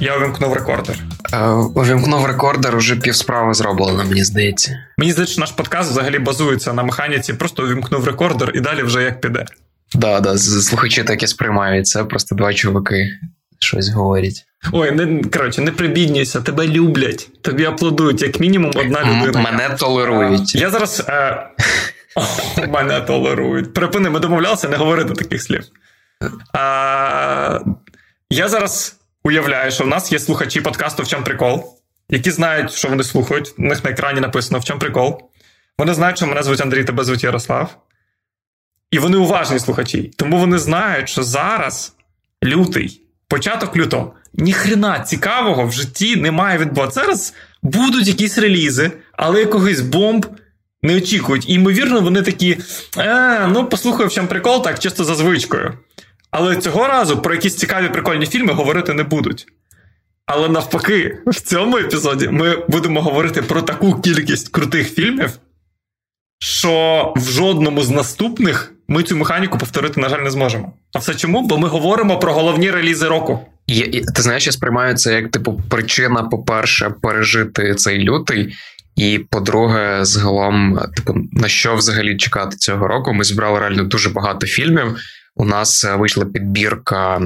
Я увімкнув рекордер. Увімкнув рекордер, уже пів справи зроблено, мені здається. Мені здається, наш подкаст взагалі базується на механіці. Просто увімкнув рекордер і далі вже як піде. Да, слухачі так і сприймають. Це просто два чуваки щось говорять. Ой, не прибіднюйся, тебе люблять, тобі аплодують, як мінімум одна людина. Мене толерують. Я зараз... Мене толерують. Припини, ми домовлялися не говорити таких слів. Я зараз... Уявляю, що в нас є слухачі подкасту «В чом прикол», які знають, що вони слухають. У них на екрані написано «В чом прикол». Вони знають, що мене звуть Андрій, тебе звуть Ярослав. І вони уважні слухачі. Тому вони знають, що зараз лютий, початок лютого, ніхрена цікавого в житті немає відбувати. Зараз будуть якісь релізи, але якогось бомб не очікують. І, ймовірно, вони такі, послухаю «В чом прикол», так, чисто за звичкою. Але цього разу про якісь цікаві прикольні фільми говорити не будуть. Але навпаки, в цьому епізоді ми будемо говорити про таку кількість крутих фільмів, що в жодному з наступних ми цю механіку повторити, на жаль, не зможемо. А все чому? Бо ми говоримо про головні релізи року. Ти знаєш, я сприймаю це як, причина, по-перше, пережити цей лютий, і, по-друге, загалом, на що взагалі чекати цього року. Ми зібрали реально дуже багато фільмів. У нас вийшла підбірка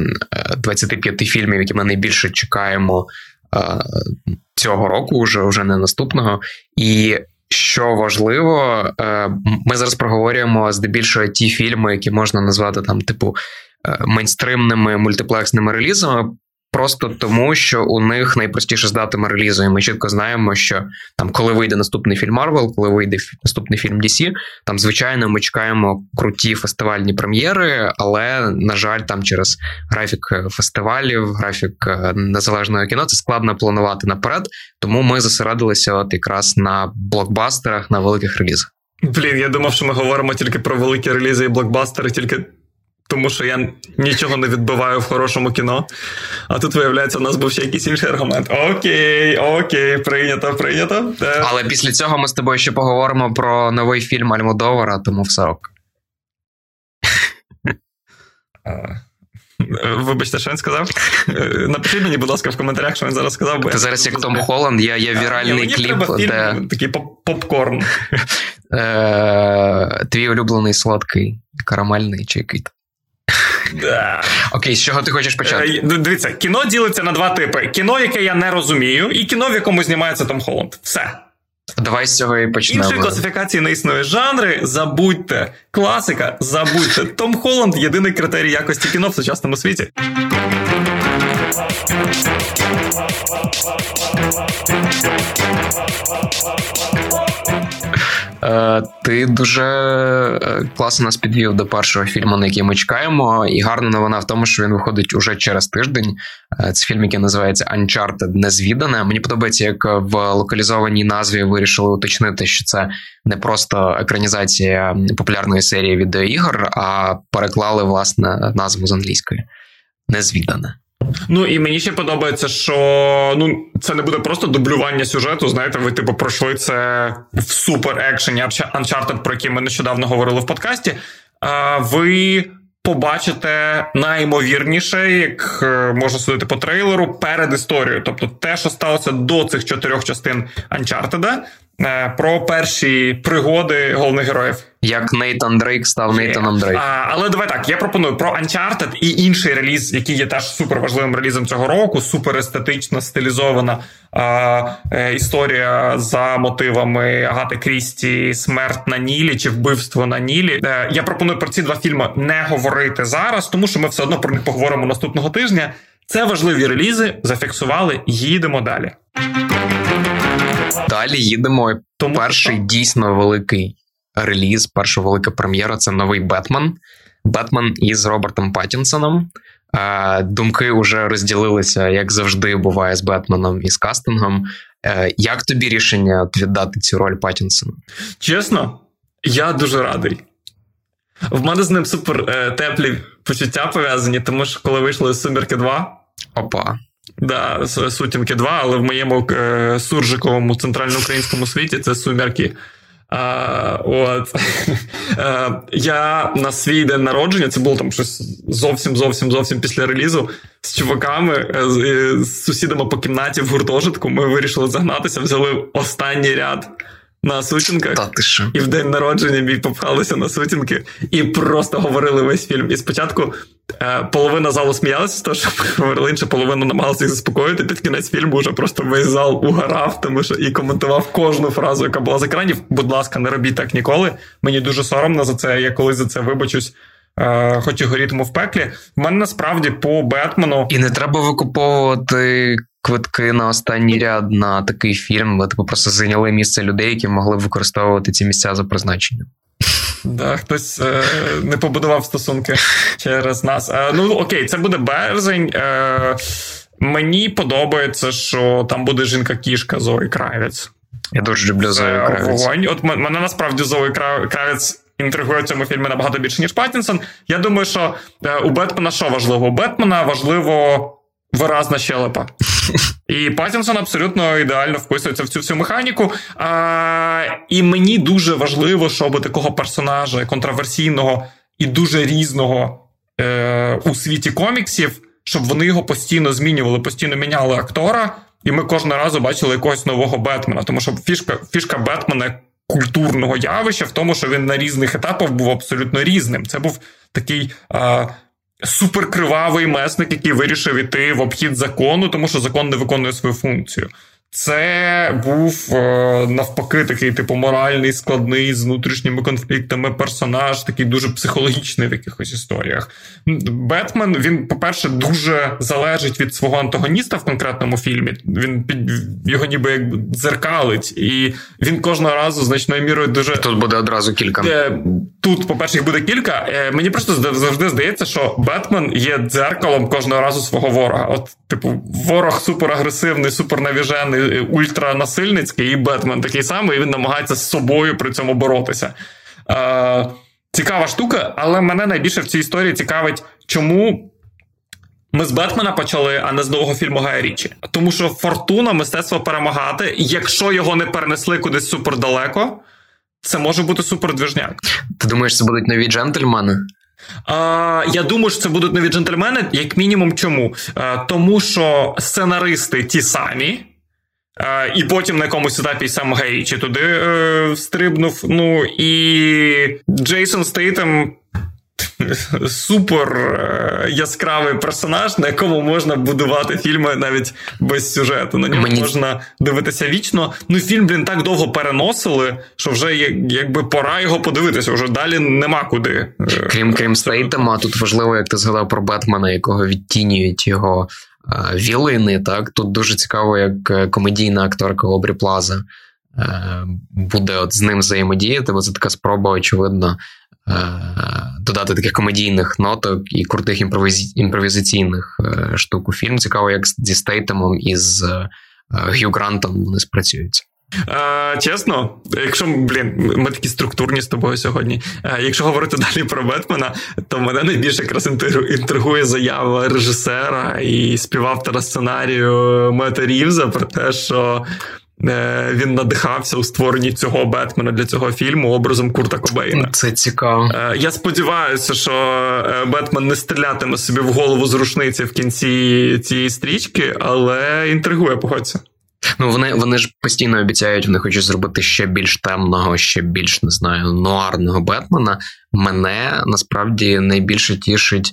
25 фільмів, які ми найбільше чекаємо цього року, уже не наступного. І що важливо, ми зараз проговорюємо здебільшого ті фільми, які можна назвати там, мейнстримними мультиплексними релізами, просто тому, що у них найпростіше з датами релізу, і ми чітко знаємо, що там, коли вийде наступний фільм Marvel, коли вийде наступний фільм DC, там, звичайно, ми чекаємо круті фестивальні прем'єри, але, на жаль, там через графік фестивалів, графік незалежного кіно, це складно планувати наперед, тому ми зосередилися от якраз на блокбастерах, на великих релізах. Блін, я думав, що ми говоримо тільки про великі релізи і блокбастери, тільки... Тому що я нічого не відбиваю в хорошому кіно. А тут, виявляється, у нас був ще якийсь інший аргумент. Окей, прийнято. Але після цього ми з тобою ще поговоримо про новий фільм Альмодовара, тому все ок. Вибачте, що він сказав? Напишіть мені, будь ласка, в коментарях, що він зараз сказав. Ти зараз як Том Холланд, я віральний кліп. Такий попкорн. Твій улюблений сладкий, карамельний чи який-то. Да. Окей, з чого ти хочеш почати? Дивіться, кіно ділиться на два типи. Кіно, яке я не розумію, і кіно, в якому знімається Том Холланд. Все. Давай з цього і почнемо. Іншої класифікації не існує. Жанри забудьте. Класика забудьте. Том Холланд – єдиний критерій якості кіно в сучасному світі. Ти дуже класно нас підвів до першого фільму, на який ми чекаємо, і гарна новина в тому, що він виходить уже через тиждень. Це фільм, який називається Uncharted, незвідане. Мені подобається, як в локалізованій назві вирішили уточнити, що це не просто екранізація популярної серії відеоігор, а переклали, власне, назву з англійської. Незвідане. Ну, і мені ще подобається, що це не буде просто дублювання сюжету, знаєте, ви, пройшли це в супер-екшені Uncharted, про який ми нещодавно говорили в подкасті, ви побачите найімовірніше, як можна судити по трейлеру, перед історією. Тобто те, що сталося до цих 4 частин Uncharted, про перші пригоди головних героїв. Як Нейтан Дрейк став Нейтаном Дрейком. Але давай так, я пропоную про Uncharted і інший реліз, який є теж суперважливим релізом цього року, суперестетично стилізована історія за мотивами Агати Крісті «Смерть на Нілі» чи «Вбивство на Нілі». Я пропоную про ці два фільми не говорити зараз, тому що ми все одно про них поговоримо наступного тижня. Це важливі релізи, зафіксували, їдемо далі. Далі їдемо. Тому перший дійсно великий реліз, перша велика прем'єра – це новий «Бетмен». «Бетмен» із Робертом Паттінсоном. Думки вже розділилися, як завжди буває з «Бетменом» і з кастингом. Як тобі рішення віддати цю роль Паттінсону? Чесно, я дуже радий. В мене з ним супер теплі почуття пов'язані, тому що коли вийшли «Сумірки 2». Опа. Да, «Сутінки 2», але в моєму суржиковому центральноукраїнському світі це «Сумірки». Я на свій день народження, це було там щось зовсім після релізу, з чуваками, з сусідами по кімнаті в гуртожитку, ми вирішили загнатися, взяли останній ряд на сутінках, і в день народження мій попхалися на сутінки, і просто говорили весь фільм. І спочатку половина залу сміялася з того, що говорили, інша половина намагалася їх заспокоїти, під кінець фільму вже просто весь зал угорав, тому що і коментував кожну фразу, яка була з екранів. Будь ласка, не робіть так ніколи. Мені дуже соромно за це, я колись за це вибачусь, хоч і горітиму в пеклі. В мене насправді по Бетмену... І не треба викуповувати квитки на останній ряд на такий фільм. Ви просто зайняли місце людей, які могли б використовувати ці місця за призначенням. Да, хтось не побудував стосунки через нас. Окей, це буде березень. Мені подобається, що там буде жінка-кішка Зої Кравець. Я дуже люблю Зою Кравець. Вогонь. От мене насправді Зої Кравець інтригує в цьому фільмі набагато більше, ніж Паттінсон. Я думаю, що у Бетмена що важливо? У Бетмена важливо виразна щелепа. І Паттінсон абсолютно ідеально вписується в цю всю механіку. І мені дуже важливо, щоб такого персонажа контроверсійного і дуже різного у світі коміксів, щоб вони його постійно змінювали, постійно міняли актора, і ми кожного разу бачили якогось нового Бетмена. Тому що фішка Бетмена культурного явища в тому, що він на різних етапах був абсолютно різним. Це був такий... суперкривавий месник, який вирішив іти в обхід закону, тому що закон не виконує свою функцію. Це був, навпаки, такий типу моральний, складний, з внутрішніми конфліктами персонаж, такий дуже психологічний в якихось історіях. Бетмен, він, по-перше, дуже залежить від свого антагоніста в конкретному фільмі. Він його ніби як дзеркалить, і він кожного разу значною мірою дуже... Тут буде одразу кілька. Тут, по-перше, їх буде кілька. Мені просто завжди здається, що Бетмен є дзеркалом кожного разу свого ворога. От, типу, ворог суперагресивний, супернавіжений, ультранасильницький, і Бетмен такий самий, і він намагається з собою при цьому боротися. Цікава штука, але мене найбільше в цій історії цікавить, чому ми з Бетмена почали, а не з нового фільму Гая Річі. Тому що фортуна, мистецтво перемагати, якщо його не перенесли кудись супердалеко, це може бути супердвіжняк. Ти думаєш, це будуть нові джентльмени? Я думаю, що це будуть нові джентльмени, як мінімум чому? Тому що сценаристи ті самі, і потім на якомусь етапі сам Гай Річі туди встрибнув. Ну, і Джейсон Стейтем супер яскравий персонаж, на якому можна будувати фільми навіть без сюжету. На ньому можна дивитися вічно. Ну, фільм, так довго переносили, що вже якби пора його подивитися. Вже далі нема куди. Крім Стейтема, тут важливо, як ти згадав про Бетмена, якого відтінюють його вілини, так? Тут дуже цікаво, як комедійна акторка Обрі Плаза буде от з ним взаємодіяти, бо це така спроба, очевидно, додати таких комедійних ноток і крутих імпровізаційних штук у фільм. Цікаво, як зі Стейтемом і з Г'ю Грантом вони спрацюються. Чесно, якщо, ми такі структурні з тобою сьогодні. Якщо говорити далі про Бетмена, то мене найбільше якраз інтригує заява режисера і співавтора сценарію Мета Рівза про те, що він надихався у створенні цього Бетмена для цього фільму образом Курта Кобейна. Це цікаво. Я сподіваюся, що Бетмен не стрілятиме собі в голову з рушниці в кінці цієї стрічки, але інтригує, погодься. Ну, вони ж постійно обіцяють, вони хочуть зробити ще більш темного, ще більш, не знаю, нуарного Бетмена. Мене, насправді, найбільше тішить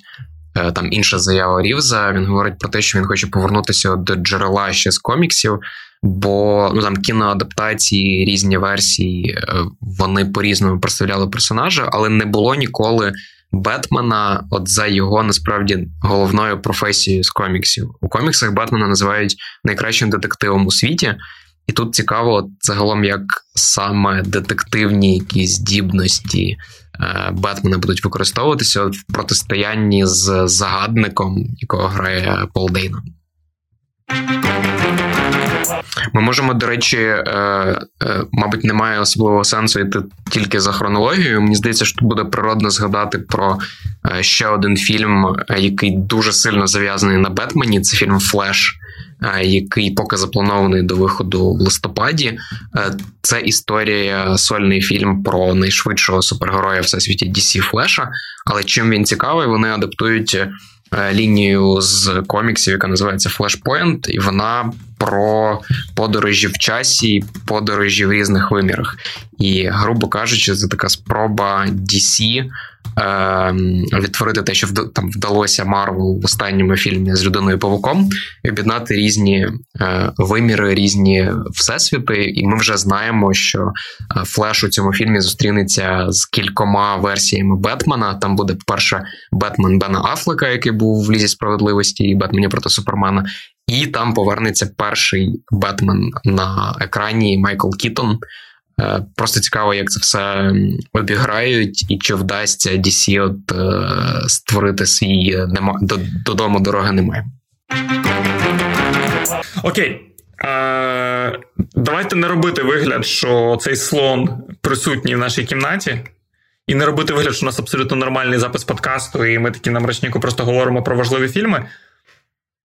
там інша заява Рівза. Він говорить про те, що він хоче повернутися до джерела ще з коміксів, бо там кіноадаптації, різні версії, вони по-різному представляли персонажа, але не було ніколи Бетмена от за його, насправді, головною професією з коміксів. У коміксах Бетмена називають найкращим детективом у світі, і тут цікаво от, загалом, як саме детективні якісь здібності Бетмена будуть використовуватися от, в протистоянні з загадником, якого грає Пол Дейнон. Ми можемо, до речі, мабуть, немає особливого сенсу йти тільки за хронологією. Мені здається, що буде природно згадати про ще один фільм, який дуже сильно зав'язаний на Бетмені. Це фільм «Флеш» який поки запланований до виходу в листопаді. Це історія, сольний фільм про найшвидшого супергероя в всесвіті DC Флеша. Але чим він цікавий, вони адаптують лінію з коміксів, яка називається Flashpoint, і вона про подорожі в часі і подорожі в різних вимірах. І, грубо кажучи, це така спроба DC відтворити те, що там вдалося Марвел в останньому фільмі з Людиною-павуком, і об'єднати різні виміри, різні всесвіти. І ми вже знаємо, що Флеш у цьому фільмі зустрінеться з кількома версіями Бетмена. Там буде, перша Бетмен Бена Аффлека, який був в Лізі справедливості, і Бетмені проти Супермена. І там повернеться перший Бетмен на екрані, Майкл Кітон. Просто цікаво, як це все обіграють, і чи вдасться DC створити свій додому дороги немає. Окей. Давайте не робити вигляд, що цей слон присутній в нашій кімнаті. І не робити вигляд, що у нас абсолютно нормальний запис подкасту, і ми такі на мрачніку просто говоримо про важливі фільми.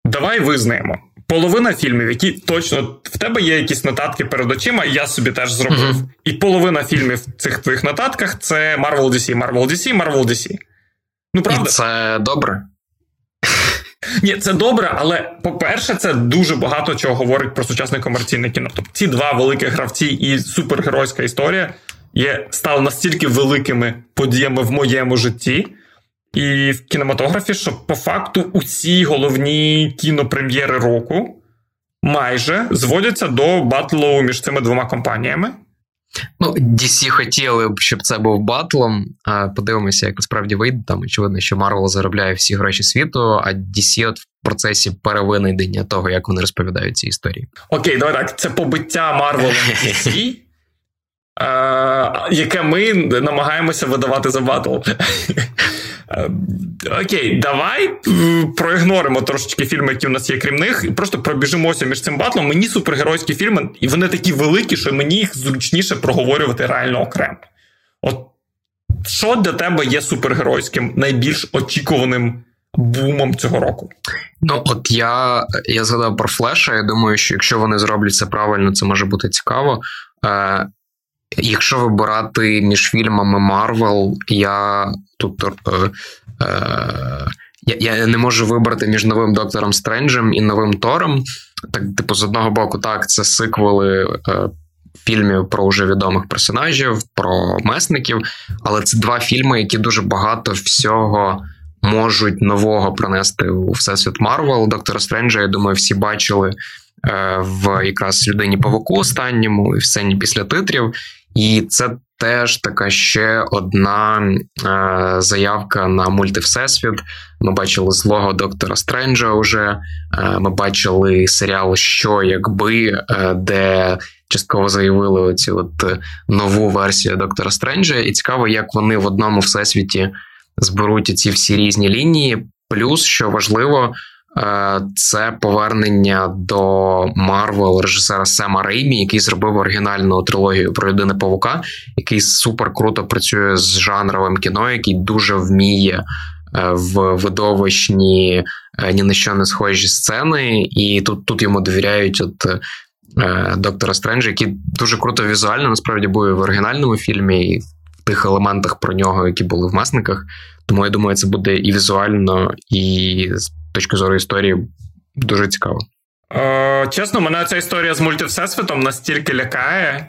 Давай визнаємо. Половина фільмів, які точно... В тебе є якісь нотатки перед очима, я собі теж зробив. Mm-hmm. І половина фільмів в цих твоїх нотатках – це Marvel DC, Marvel DC, Marvel DC. Ну, правда? І це добре? Ні, це добре, але, по-перше, це дуже багато чого говорить про сучасне комерційне кіно. Тобто ці два великих гравці і супергеройська історія стали настільки великими подіями в моєму житті, і в кінематографі, що по факту усі головні кінопрем'єри року майже зводяться до батлу між цими двома компаніями. Ну, DC хотіли б, щоб це був батлом. Подивимося, як насправді вийде. Там очевидно, що Marvel заробляє всі гроші світу, а DC от в процесі перевинайдення того, як вони розповідають ці історії. Окей, давай так. Це побиття Marvel і DC, яке ми намагаємося видавати за батл. Окей, давай проігноримо трошечки фільми, які у нас є крім них, і просто пробіжимося між цим батлом. Мені супергеройські фільми, і вони такі великі, що мені їх зручніше проговорювати реально окремо. От що для тебе є супергеройським найбільш очікуваним бумом цього року? Ну, от я згадав про Флеша, я думаю, що якщо вони зроблять це правильно, це може бути цікаво. Якщо вибирати між фільмами Марвел, я не можу вибрати між новим Доктором Стренджем і новим Тором. Так, типу, з одного боку, так, це сиквели фільмів про вже відомих персонажів, про месників, але це два фільми, які дуже багато всього можуть нового принести у всесвіт Марвел. Доктора Стренджа, я думаю, всі бачили в якраз Людині-павуку останньому і в сцені після титрів. І це теж така ще одна заявка на мультивсесвіт. Ми бачили злого Доктора Стренджа уже, ми бачили серіал «Що, якби», де частково заявили оцю от нову версію Доктора Стренджа. І цікаво, як вони в одному всесвіті зберуть ці всі різні лінії. Плюс, що важливо, це повернення до Марвел режисера Сема Реймі, який зробив оригінальну трилогію про Людину-павука, який супер круто працює з жанровим кіно, який дуже вміє в видовищні, ні на що не схожі сцени, і тут йому довіряють от Доктора Стренджа, який дуже круто візуально, насправді, був в оригінальному фільмі, і в тих елементах про нього, які були в «Месниках». Тому, я думаю, це буде і візуально, і з точки зору історії дуже цікаво. Чесно, мене ця історія з мультивсесвітом настільки лякає,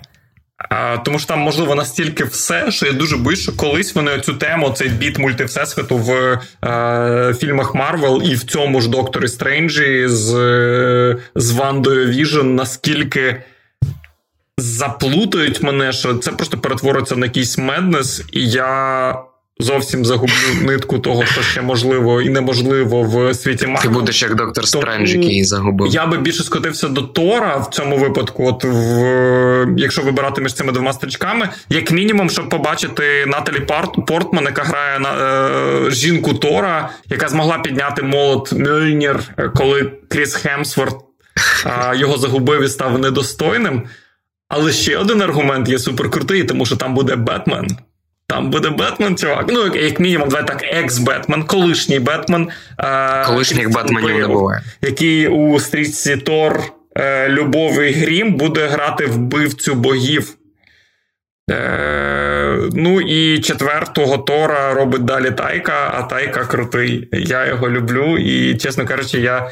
тому що там, можливо, настільки все, що я дуже боюсь, що колись вони цю тему, цей біт мультивсесвіту в фільмах Марвел і в цьому ж Докторі Стренджі з Вандою Віжн, наскільки заплутають мене, що це просто перетвориться на якийсь меднес, і я зовсім загублю нитку того, що ще можливо і неможливо в світі Марвел. Ти будеш як Доктор Стрендж, який загубив. Я би більше скотився до Тора в цьому випадку, якщо вибирати між цими двома стрічками, як мінімум, щоб побачити Наталі Портман, яка грає жінку Тора, яка змогла підняти молот Мьольнір, коли Кріс Хемсворт його загубив і став недостойним. Але ще один аргумент є суперкрутий, тому що там буде Бетмен. Там буде Бетмен, чувак. Ну, як мінімум, давай так, екс-Бетмен, колишній Бетмен. Колишніх Бетменів не буває. Який у стрічці Тор Любов і Грім буде грати вбивцю богів. Ну і четвертого Тора робить далі Тайка, а Тайка крутий. Я його люблю і, чесно кажучи, я...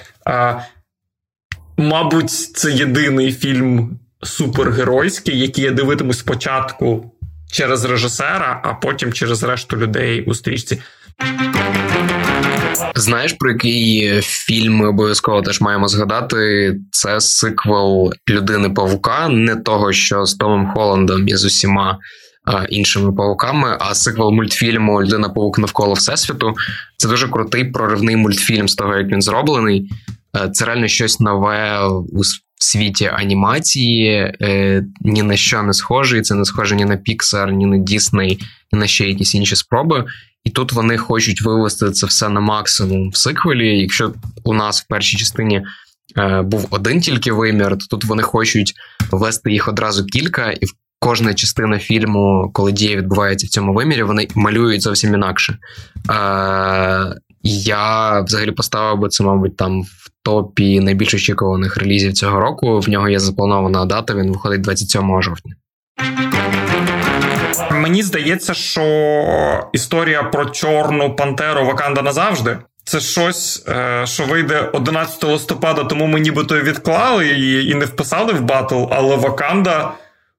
Мабуть, це єдиний фільм супергеройський, який я дивитимусь спочатку через режисера, а потім через решту людей у стрічці. Знаєш, про який фільм ми обов'язково теж маємо згадати? Це сиквел «Людини-павука», не того, що з Томом Холландом і з усіма іншими павуками, а сиквел мультфільму «Людина-павук навколо Всесвіту». Це дуже крутий проривний мультфільм з того, як він зроблений. Це реально щось нове у світі анімації, ні на що не схоже, і це не схоже ні на Pixar, ні на Disney, ні на ще якісь інші спроби. І тут вони хочуть вивести це все на максимум в сиквелі. Якщо у нас в першій частині був один тільки вимір, то тут вони хочуть ввести їх одразу кілька, і кожна частина фільму, коли дія відбувається в цьому вимірі, вони малюють зовсім інакше. Я взагалі поставив би це, мабуть, там в топі найбільш очікуваних релізів цього року. В нього є запланована дата, він виходить 27 жовтня. Мені здається, що історія про Чорну Пантеру «Ваканда назавжди» – це щось, що вийде 11 листопада, тому ми нібито відклали її і не вписали в батл, але «Ваканда»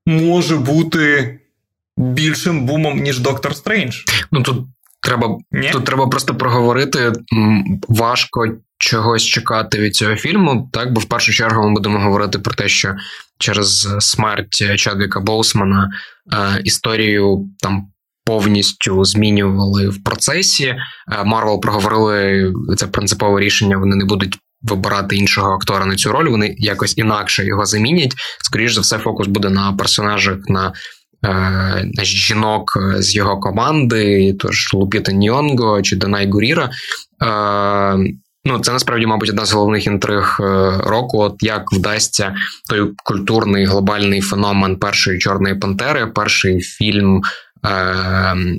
може бути більшим бумом, ніж «Доктор Стрендж». Ну, Тут треба просто проговорити, важко чогось чекати від цього фільму, так? Бо в першу чергу ми будемо говорити про те, що через смерть Чедвіка Боузмана історію там повністю змінювали в процесі. Марвел проговорили це принципове рішення, вони не будуть вибирати іншого актора на цю роль, вони якось інакше його замінять. Скоріше за все, фокус буде на персонажах, на жінок з його команди, тож Лупіта Ньонго чи Данай Гуріра. Ну, це насправді, мабуть, одна з головних інтриг року, от як вдасться той культурний глобальний феномен першої «Чорної пантери», перший фільм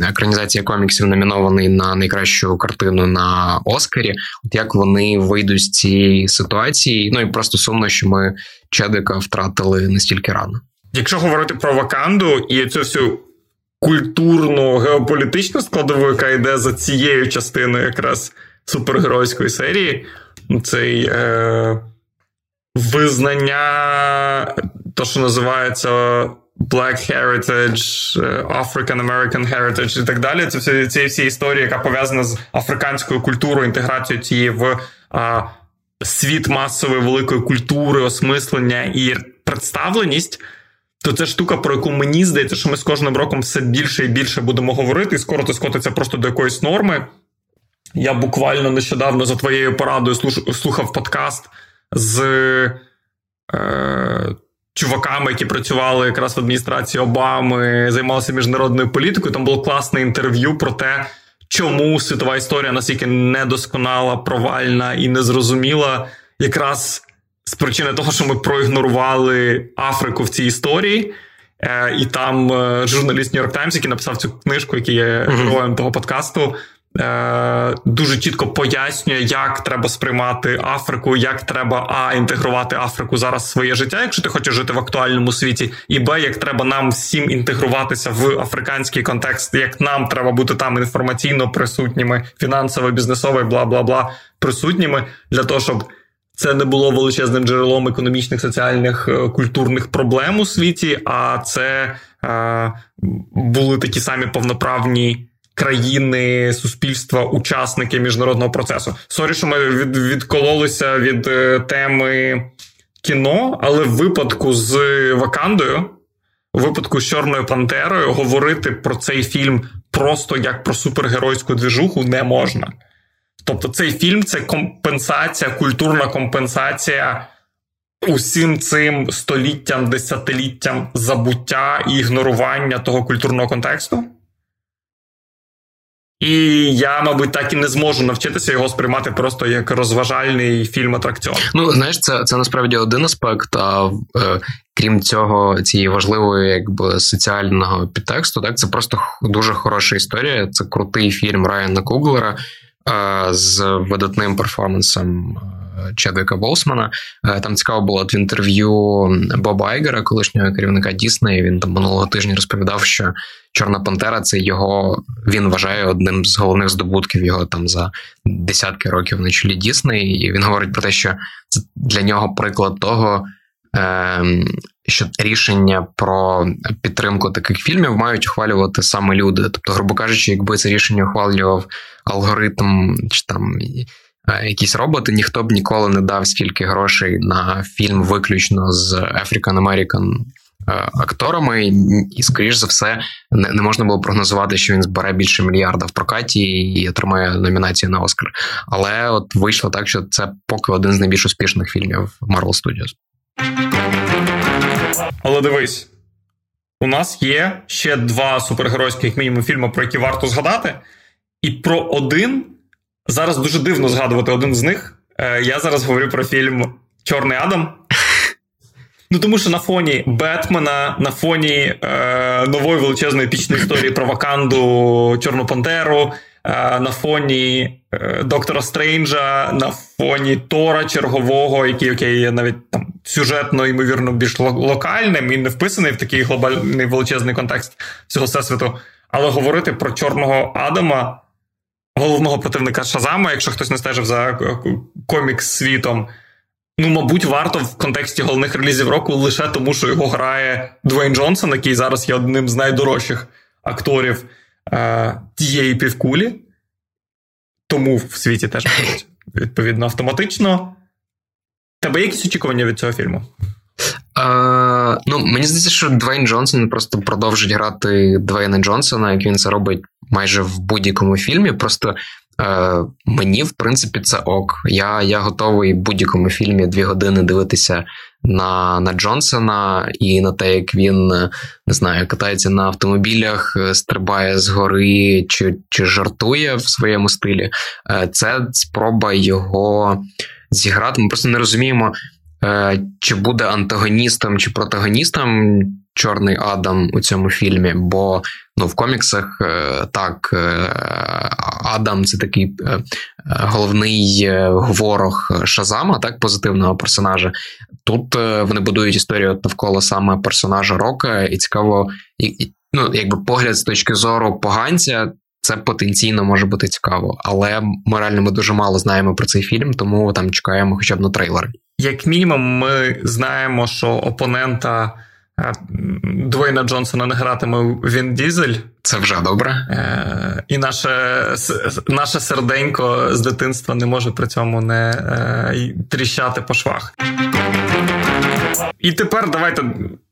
екранізація коміксів, номінований на найкращу картину на Оскарі, от як вони вийдуть з цієї ситуації. Ну, і просто сумно, що ми Чедвіка втратили настільки рано. Якщо говорити про Ваканду і цю всю культурну, геополітичну складову, яка йде за цією частиною якраз супергеройської серії, цей визнання, то, що називається Black Heritage, African-American Heritage і так далі, це всі історії, яка пов'язана з африканською культурою, інтеграцією цієї в світ масової великої культури, осмислення і представленість, то це штука, про яку мені здається, що ми з кожним роком все більше і більше будемо говорити, і скоро це скотиться просто до якоїсь норми. Я буквально нещодавно за твоєю порадою слухав подкаст з чуваками, які працювали якраз в адміністрації Обами, займалися міжнародною політикою. Там було класне інтерв'ю про те, чому світова історія настільки недосконала, провальна і незрозуміла, якраз з причини того, що ми проігнорували Африку в цій історії. І там журналіст New York Times, який написав цю книжку, який є героєм того подкасту, дуже чітко пояснює, як треба сприймати Африку, як треба, інтегрувати Африку зараз в своє життя, якщо ти хочеш жити в актуальному світі, і як треба нам всім інтегруватися в африканський контекст, як нам треба бути там інформаційно присутніми, фінансово, бізнесово і бла-бла-бла присутніми, для того, щоб це не було величезним джерелом економічних, соціальних, культурних проблем у світі, а це були такі самі повноправні країни, суспільства, учасники міжнародного процесу. Сорі, що ми відкололися від теми кіно, але в випадку з «Вакандою», у випадку з «Чорною пантерою» говорити про цей фільм просто як про супергеройську движуху не можна. Тобто цей фільм – це компенсація, культурна компенсація усім цим століттям, десятиліттям забуття і ігнорування того культурного контексту. І я, мабуть, так і не зможу навчитися його сприймати просто як розважальний фільм-атракціон. Ну, знаєш, це насправді один аспект, а крім цього, цієї важливої якби соціального підтексту, так, це просто дуже хороша історія, це крутий фільм Райана Куглера з видатним перформансом Чедвіка Боузмана. Там цікаво було от інтерв'ю Боба Айгера, колишнього керівника Діснеї. Він там минулого тижня розповідав, що «Чорна Пантера» – це його, він вважає, одним з головних здобутків його там за десятки років на чолі Діснеї. І він говорить про те, що це для нього приклад того, що рішення про підтримку таких фільмів мають ухвалювати саме люди. Тобто, грубо кажучи, якби це рішення ухвалював алгоритм чи там якісь роботи, ніхто б ніколи не дав стільки грошей на фільм виключно з African-American акторами, і, скоріш за все, не можна було прогнозувати, що він збере більше мільярда в прокаті і отримає номінацію на Оскар. Але от вийшло так, що це поки один з найбільш успішних фільмів Marvel Studios. Але дивись, у нас є ще два супергеройських мінімум фільми, про які варто згадати, і про один зараз дуже дивно згадувати один з них. Я зараз говорю про фільм «Чорний Адам». Ну, тому що на фоні Бетмена, на фоні нової величезної епічної історії про Ваканду, Чорну Пантеру, на фоні Доктора Стренджа, на фоні Тора чергового, який є навіть там сюжетно, ймовірно, більш локальним і не вписаний в такий глобальний величезний контекст всього всесвіту. Але говорити про Чорного Адама, головного противника Шазама, якщо хтось не стежив за комікс-світом, ну, мабуть, варто в контексті головних релізів року лише тому, що його грає Дуейн Джонсон, який зараз є одним з найдорожчих акторів тієї півкулі. Тому в світі теж будуть, відповідно, автоматично. Тебе якісь очікування від цього фільму? Ну, мені здається, що Дуейн Джонсон просто продовжить грати Дуейна Джонсона, як він це робить майже в будь-якому фільмі. Просто мені, в принципі, це ок. Я готовий в будь-якому фільмі 2 години дивитися на Джонсона і на те, як він, не знаю, катається на автомобілях, стрибає з гори чи жартує в своєму стилі. Це спроба його зіграти. Ми просто не розуміємо, чи буде антагоністом, чи протагоністом Чорний Адам у цьому фільмі, бо ну, в коміксах так, Адам – це такий головний ворог Шазама, так, позитивного персонажа. Тут вони будують історію навколо саме персонажа Рока, і цікаво, ну, якби погляд з точки зору поганця, це потенційно може бути цікаво, але морально ми дуже мало знаємо про цей фільм, тому там чекаємо хоча б на трейлери. Як мінімум, ми знаємо, що опонента Дуейна Джонсона не гратиме Він Дізель. Це вже добре. І наше серденько з дитинства не може при цьому не тріщати по швах. І тепер давайте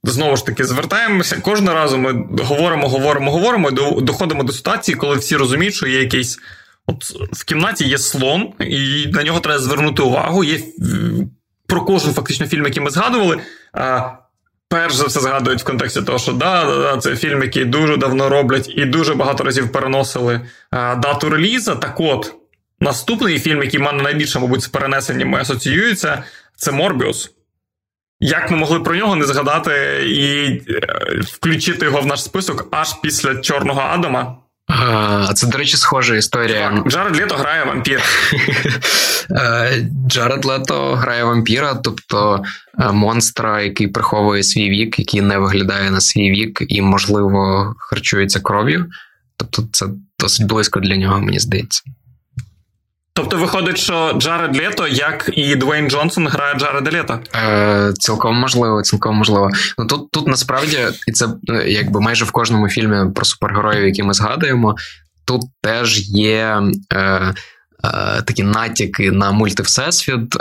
знову ж таки звертаємося. Кожного разу ми говоримо і доходимо до ситуації, коли всі розуміють, що є якийсь... От в кімнаті є слон, і на нього треба звернути увагу. Є про кожен фактично фільм, який ми згадували. Перш за все згадують в контексті того, що да, це фільм, який дуже давно роблять і дуже багато разів переносили дату релізу. Так от, наступний фільм, який мене найбільше, мабуть, з перенесеннями асоціюється, це «Морбіус». Як ми могли про нього не згадати і включити його в наш список аж після «Чорного Адама»? Це, до речі, схожа історія. Джаред Лето грає вампіра. Джаред Лето грає вампіра, тобто монстра, який приховує свій вік, який не виглядає на свій вік і, можливо, харчується кров'ю. Тобто це досить близько для нього, мені здається. Тобто виходить, що Джаред Лето, як і Дуейн Джонсон, грає Джареда Лето? Цілком можливо. Ну, тут насправді, і це якби майже в кожному фільмі про супергероїв, які ми згадуємо, тут теж є такі натяки на мультивсесвіт.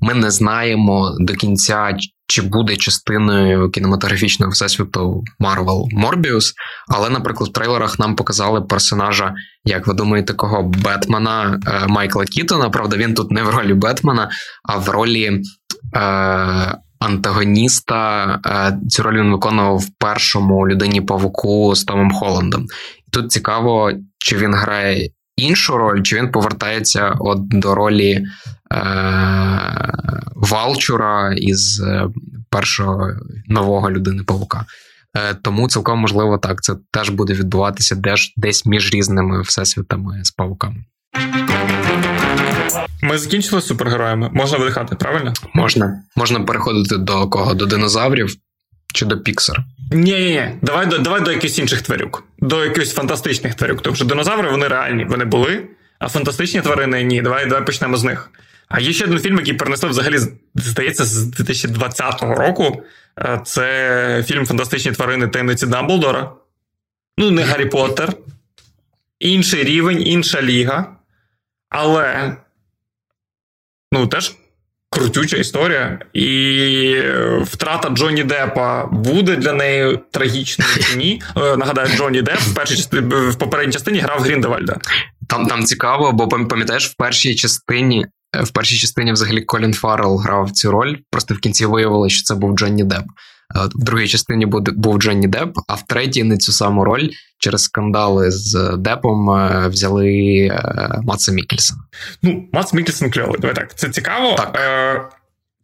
Ми не знаємо до кінця, чи буде частиною кінематографічного всесвіту Marvel Морбіус, але, наприклад, в трейлерах нам показали персонажа, як ви думаєте, кого? Бетмена Майкла Кітона. Правда, він тут не в ролі Бетмена, а в ролі антагоніста. Цю роль він виконував в першому «Людині-павуку» з Томом Холландом. І тут цікаво, чи він грає іншу роль, чи він повертається от до ролі Валчура із першого нового Людини-павука. Тому цілком можливо так, це теж буде відбуватися десь між різними всесвітами з павуками. Ми закінчили з супергероями. Можна видихати, правильно? Можна. Можна переходити до кого? До динозаврів? Чи до Піксар? Ні. Давай до якихось інших тварюк. До якихось фантастичних тварюк. Тому що динозаври, вони реальні, вони були, а фантастичні тварини – ні. Давай почнемо з них. А є ще один фільм, який перенесли взагалі, здається, з 2020 року. Це фільм «Фантастичні тварини. Таємниці Дамблдора». Ну, не Гаррі Поттер. Інший рівень, інша ліга. Але... ну, теж крутюча історія. І втрата Джонні Деппа буде для неї трагічною чи ні. Нагадаю, Джонні Депп в попередній частині грав Гріндевальда. Там цікаво, бо пам'ятаєш, в першій частині взагалі Колін Фаррелл грав цю роль, просто в кінці виявилося, що це був Джонні Депп. В другій частині був Джонні Депп, а в третій не цю саму роль через скандали з Деппом взяли Мадса Міккельсена. Ну, Мадс Міккельсен кльовий, давай так. Це цікаво. Так.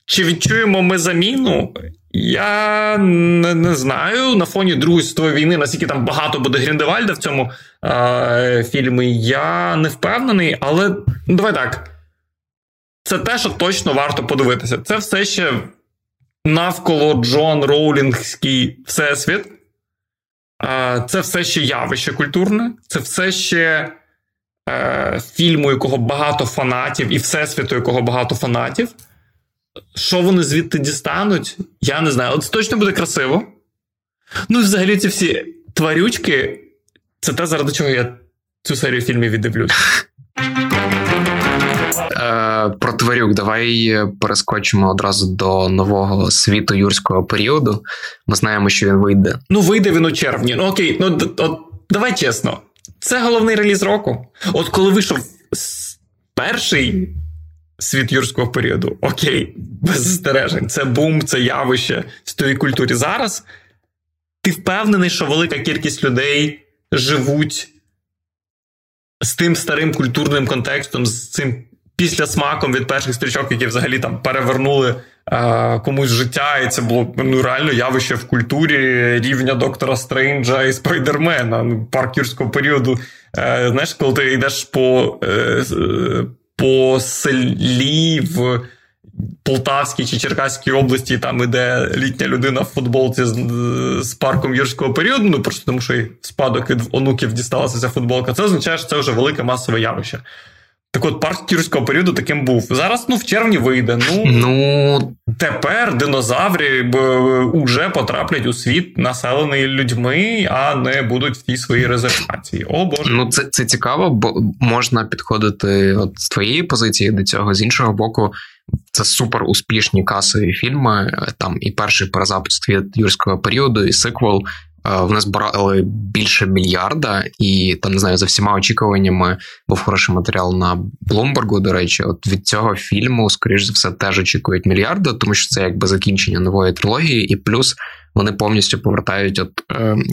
Чи відчуємо ми заміну? Я не знаю. На фоні Другої світової війни, наскільки там багато буде Гріндевальда в цьому фільмі, я не впевнений, але давай так. Це те, що точно варто подивитися. Це все ще навколо Джон Роулінгський всесвіт. Це все ще явище культурне. Це все ще фільму, якого багато фанатів, і всесвіту, якого багато фанатів. Що вони звідти дістануть, я не знаю. Але це точно буде красиво. Ну і взагалі ці всі тварючки, це те, заради чого я цю серію фільмів віддивлюсь. Про тварюк давай перескочимо одразу до нового світу юрського періоду. Ми знаємо, що він вийде. Ну, вийде він у червні. Ну, окей, давай чесно. Це головний реліз року. От коли вийшов перший світ юрського періоду, окей, без застережень. Це бум, це явище в тій культурі. Зараз ти впевнений, що велика кількість людей живуть з тим старим культурним контекстом, з цим після смаком від перших стрічок, які взагалі там перевернули комусь життя, і це було реально явище в культурі рівня Доктора Стренджа і Спайдермена. Парк юрського періоду, знаєш, коли ти йдеш по селі в Полтавській чи Черкаській області, там іде літня людина в футболці з парком юрського періоду, ну просто тому, що і спадок від онуків дісталася ця футболка, це означає, що це вже велике масове явище. Так от, парк юрського періоду таким був. Зараз, в червні вийде. Ну, тепер динозаври уже потраплять у світ, населений людьми, а не будуть в тій своїй резервації. О, Боже. Ну, це цікаво, бо можна підходити от з твоєї позиції до цього. З іншого боку, це супер успішні касові фільми. Там і перший перезапуск від юрського періоду, і сиквел. Вони збирали більше мільярда, і, там, не знаю, за всіма очікуваннями був хороший матеріал на Блумбергу, до речі. От від цього фільму, скоріш за все, теж очікують мільярда, тому що це якби закінчення нової трилогії, і плюс вони повністю повертають от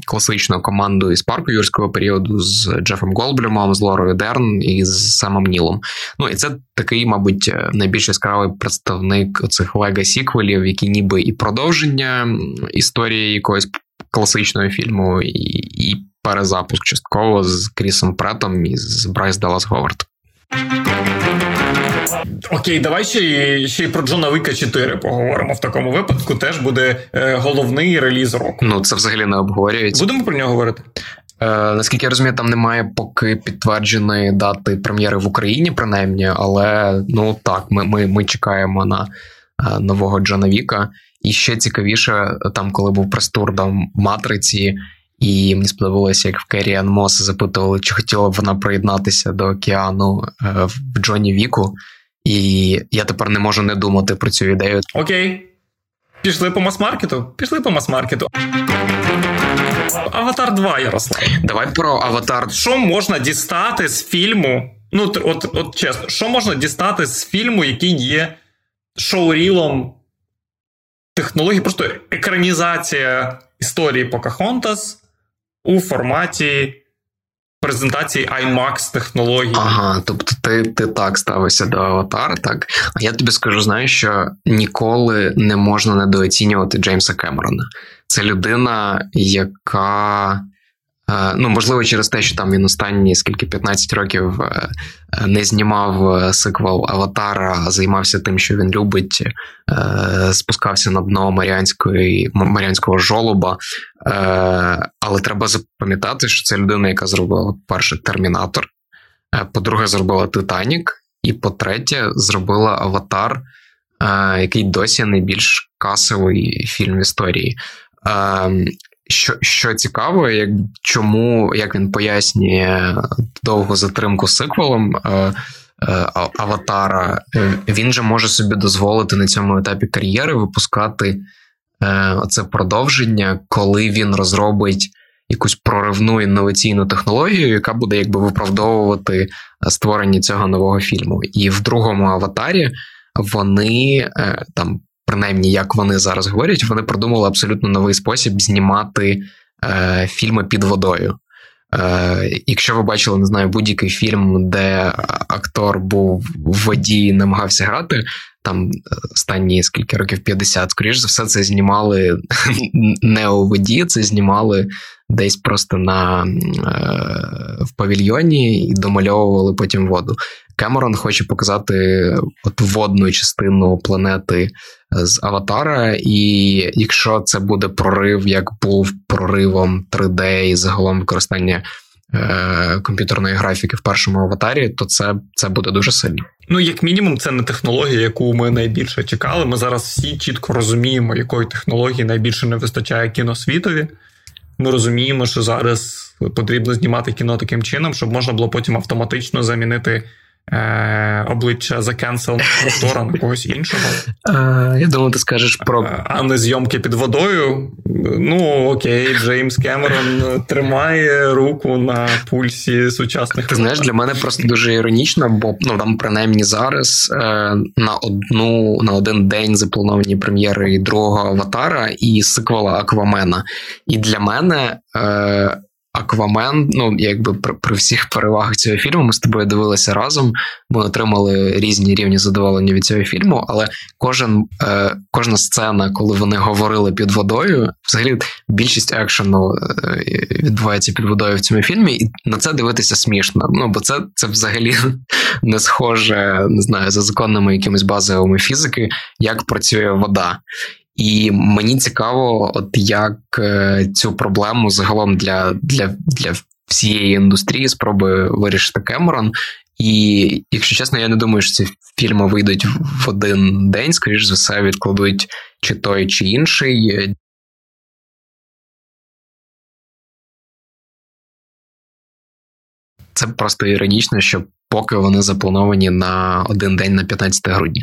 класичну команду із парку юрського періоду, з Джефом Голдблюмом, з Лорою Дерн і з Семом Нілом. Ну, і це такий, мабуть, найбільш яскравий представник цих лего-сіквелів, які ніби і продовження історії якогось класичного фільму, і перезапуск частково з Крісом Преттом і з Брайс Даллас Говард. Окей, давай ще й про Джона Віка 4 поговоримо. В такому випадку теж буде головний реліз року. Ну, це взагалі не обговорюється. Будемо про нього говорити? Наскільки я розумію, там немає поки підтвердженої дати прем'єри в Україні, принаймні, але, ну так, ми чекаємо на нового Джона Віка. І ще цікавіше, там, коли був прес-тур до «Матриці», і мені сподобалося, як в Керрі Ан Мосс запитували, чи хотіла б вона приєднатися до Кіану в Джонні Віку. І я тепер не можу не думати про цю ідею. Окей. Пішли по мас-маркету. «Аватар 2», Ярослав. Давай про «Аватар». Що можна дістати з фільму? Ну, от чесно, що можна дістати з фільму, який є шоурілом технології, просто екранізація історії Покахонтас у форматі презентації IMAX технології. Ага, тобто ти так ставишся до Аватар, так? А я тобі скажу, знаєш, що ніколи не можна недооцінювати Джеймса Кемерона. Це людина, яка... Ну, можливо, через те, що там він останні, 15 років не знімав сиквел Аватара, а займався тим, що він любить, спускався на дно Маріанського жолоба. Але треба запам'ятати, що це людина, яка зробила, перше, Термінатор, по-друге, зробила Титанік, і, по-третє, зробила Аватар, який досі найбільш касовий фільм в історії. Що цікаво, як він пояснює довгу затримку з сиквелом Аватара, він же може собі дозволити на цьому етапі кар'єри випускати це продовження, коли він розробить якусь проривну інноваційну технологію, яка буде виправдовувати створення цього нового фільму. І в другому Аватарі вони там, принаймні, як вони зараз говорять, вони придумали абсолютно новий спосіб знімати фільми під водою. Якщо ви бачили, не знаю, будь-який фільм, де актор був в воді і намагався грати, там останні, 50 років, скоріш за все, це знімали не у воді, це знімали десь просто в павільйоні і домальовували потім воду. Кемерон хоче показати водну частину планети з Аватара, і якщо це буде прорив, як був проривом 3D і загалом використання комп'ютерної графіки в першому Аватарі, то це буде дуже сильно. Ну, як мінімум, це не технологія, яку ми найбільше чекали. Ми зараз всі чітко розуміємо, якої технології найбільше не вистачає кіносвітові. Ми розуміємо, що зараз потрібно знімати кіно таким чином, щоб можна було потім автоматично замінити обличчя за кенсел актора на когось іншого. Я думаю, ти скажеш про... А не зйомки під водою. Ну, окей, Джеймс Кемерон тримає руку на пульсі сучасних... Ти знаєш, для мене просто дуже іронічно, бо там принаймні зараз на один день заплановані прем'єри і другого Аватара і сиквела Аквамена. І для мене... Аквамен, при всіх перевагах цього фільму, ми з тобою дивилися разом, ми отримали різні рівні задоволення від цього фільму, але кожна сцена, коли вони говорили під водою, взагалі більшість екшену відбувається під водою в цьому фільмі, і на це дивитися смішно, бо це взагалі не схоже, не знаю, за законами якимись базовими фізики, як працює вода. І мені цікаво, як цю проблему загалом для всієї індустрії спробує вирішити Кемерон. І, якщо чесно, я не думаю, що ці фільми вийдуть в один день, скоріш за все, відкладуть чи той, чи інший. Це просто іронічно, що поки вони заплановані на один день на 15 грудня.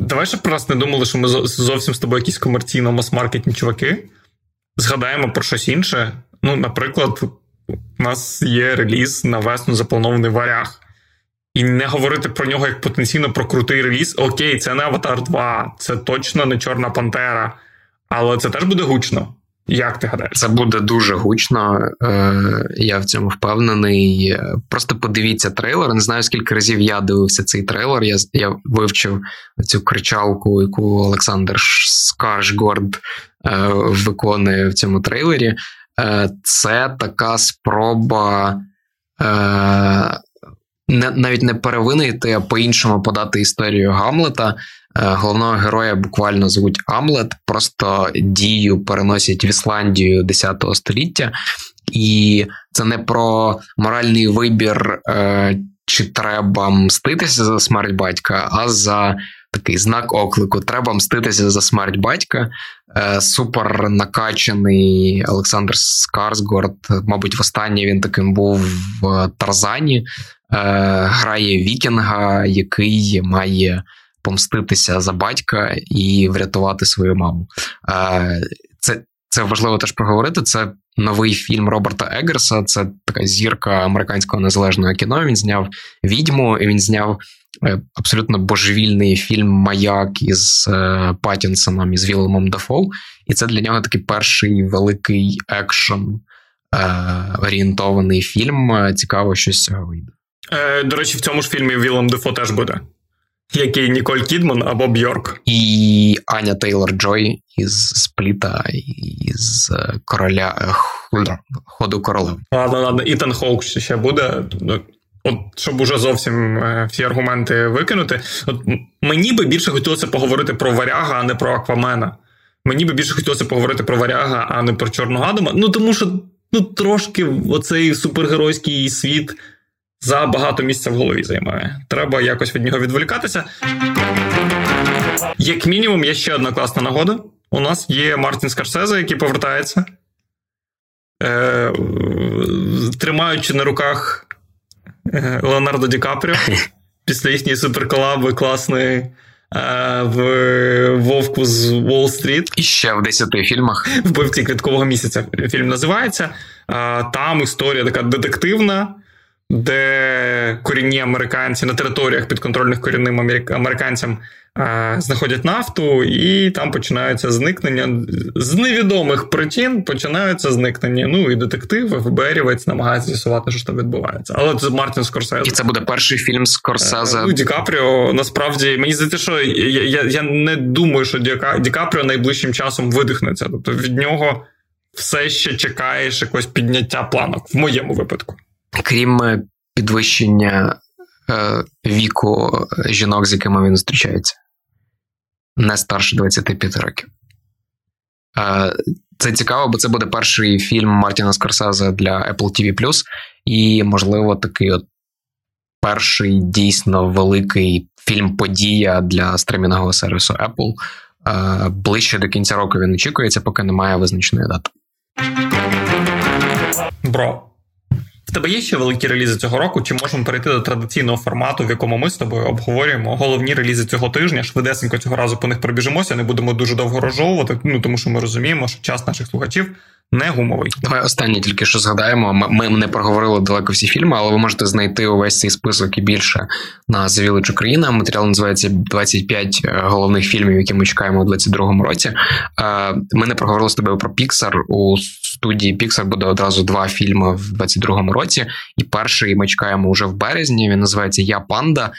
Давай, щоб про нас не думали, що ми зовсім з тобою якісь комерційно-мас-маркетні чуваки. Згадаємо про щось інше. Наприклад, у нас є реліз на весну запланований «Варяг». І не говорити про нього як потенційно про крутий реліз. Окей, це не «Аватар 2», це точно не «Чорна Пантера». Але це теж буде гучно. Як ти гадаєш? Це буде дуже гучно, я в цьому впевнений. Просто подивіться трейлер, не знаю, скільки разів я дивився цей трейлер, я вивчив цю кричалку, яку Олександр Скарсгорд виконує в цьому трейлері. Це така спроба навіть не перевинити, а по-іншому подати історію Гамлета. Головного героя буквально звуть Амлет, просто дію переносять в Ісландію 10 століття. І це не про моральний вибір, чи треба мститися за смерть батька, а за такий знак оклику. Треба мститися за смерть батька. Супер накачаний Олександр Скарсгорд, мабуть, востаннє він таким був в Тарзані. Грає вікінга, який має... помститися за батька і врятувати свою маму. Це важливо теж проговорити. Це новий фільм Роберта Еггерса, це така зірка американського незалежного кіно. Він зняв «Відьму» і він зняв абсолютно божевільний фільм «Маяк» із Паттінсоном і з Віллом Дефо. І це для нього такий перший великий екшен орієнтований фільм. Цікаво, що з цього вийде. До речі, в цьому ж фільмі Віллом Дефо теж буде. Який Ніколь Кідман або Бьорк. І Аня Тейлор-Джой із Спліта, із Короля... Ходу королеви. Ладно. Ітан Хоук ще буде. От, щоб уже зовсім всі аргументи викинути. От, мені би більше хотілося поговорити про Варяга, а не про Аквамена. Мені би більше хотілося поговорити про Варяга, а не про Чорного Адама. Ну, тому що трошки оцей супергеройський світ за багато місця в голові займає. Треба якось від нього відволікатися. Як мінімум, є ще одна класна нагода. У нас є Мартін Скорсезе, який повертається, тримаючи на руках Леонардо Ді Капріо після їхньої суперколаби класної в «Вовку з Уолл-стріт». І ще в 10 фільмах. «Вбивці квіткового місяця» фільм називається. Там історія така детективна, де корінні американці на територіях, підконтрольних корінним американцям, знаходять нафту, і там починаються зникнення. З невідомих причин починаються зникнення. Ну, і детектив, ФБРівець намагається з'ясувати, що там відбувається. Але це Мартін Скорсезе. І це буде перший фільм Скорсезе. Ді Капріо, насправді, мені здається, що я не думаю, що Ді Капріо найближчим часом видихнеться. Тобто від нього все ще чекаєш якось підняття планок, в моєму випадку. Крім підвищення віку жінок, з якими він зустрічається. Не старше 25 років. Це цікаво, бо це буде перший фільм Мартіна Скорсезе для Apple TV+. І, можливо, такий от перший дійсно великий фільм-подія для стримінгового сервісу Apple. Ближче до кінця року він очікується, поки немає визначеної дати. Бро. В тебе є ще великі релізи цього року, чи можемо перейти до традиційного формату, в якому ми з тобою обговорюємо головні релізи цього тижня, швидесенько цього разу по них пробіжимося, не будемо дуже довго розжовувати, тому що ми розуміємо, що час наших слухачів не гумовий. Давай останнє тільки що згадаємо, ми не проговорили далеко всі фільми, але ви можете знайти увесь цей список і більше на The Village Україна. Матеріал називається «25 головних фільмів, які ми чекаємо у 2022 році». Ми не проговорили з тобою про Pixar. У студії Pixar буде одразу 2 фільми в 2022 році. І перший ми чекаємо вже в березні. Він називається «Я панда».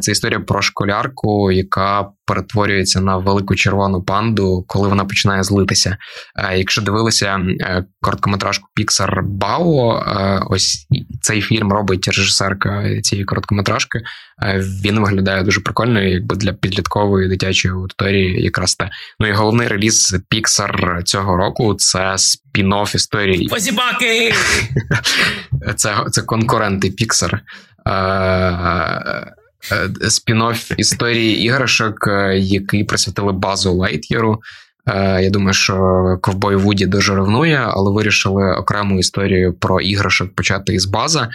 Це історія про школярку, яка перетворюється на велику червону панду, коли вона починає злитися. Якщо дивилися короткометражку Pixar «Бао», ось цей фільм робить режисерка цієї короткометражки. Він виглядає дуже прикольно, якби для підліткової дитячої аудиторії якраз те. Ну і головний реліз Pixar цього року – це спін-офф історії. Посібаки! Це конкуренти Pixar. Спін-офф історії іграшок, який присвятили базу Лайт'єру. Я думаю, що Ковбой Вуді дуже ревнує, але вирішили окрему історію про іграшок почати із база.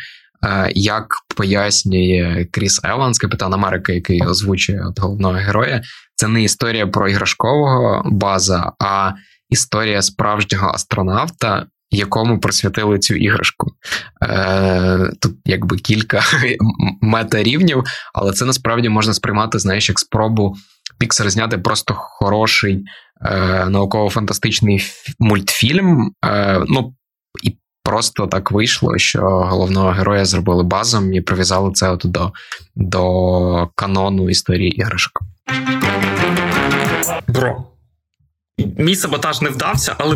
Як пояснює Кріс Еванс, Капітан Америка, який озвучує головного героя, це не історія про іграшкового база, а історія справжнього астронавта, якому присвятили цю іграшку. Тут якби кілька мета-рівнів, але це насправді можна сприймати, знаєш, як спробу Pixar зняти просто хороший науково-фантастичний мультфільм. Ну, і просто так вийшло, що головного героя зробили базом і прив'язали це от до канону історії іграшок. Бро. Мій саботаж не вдався, але,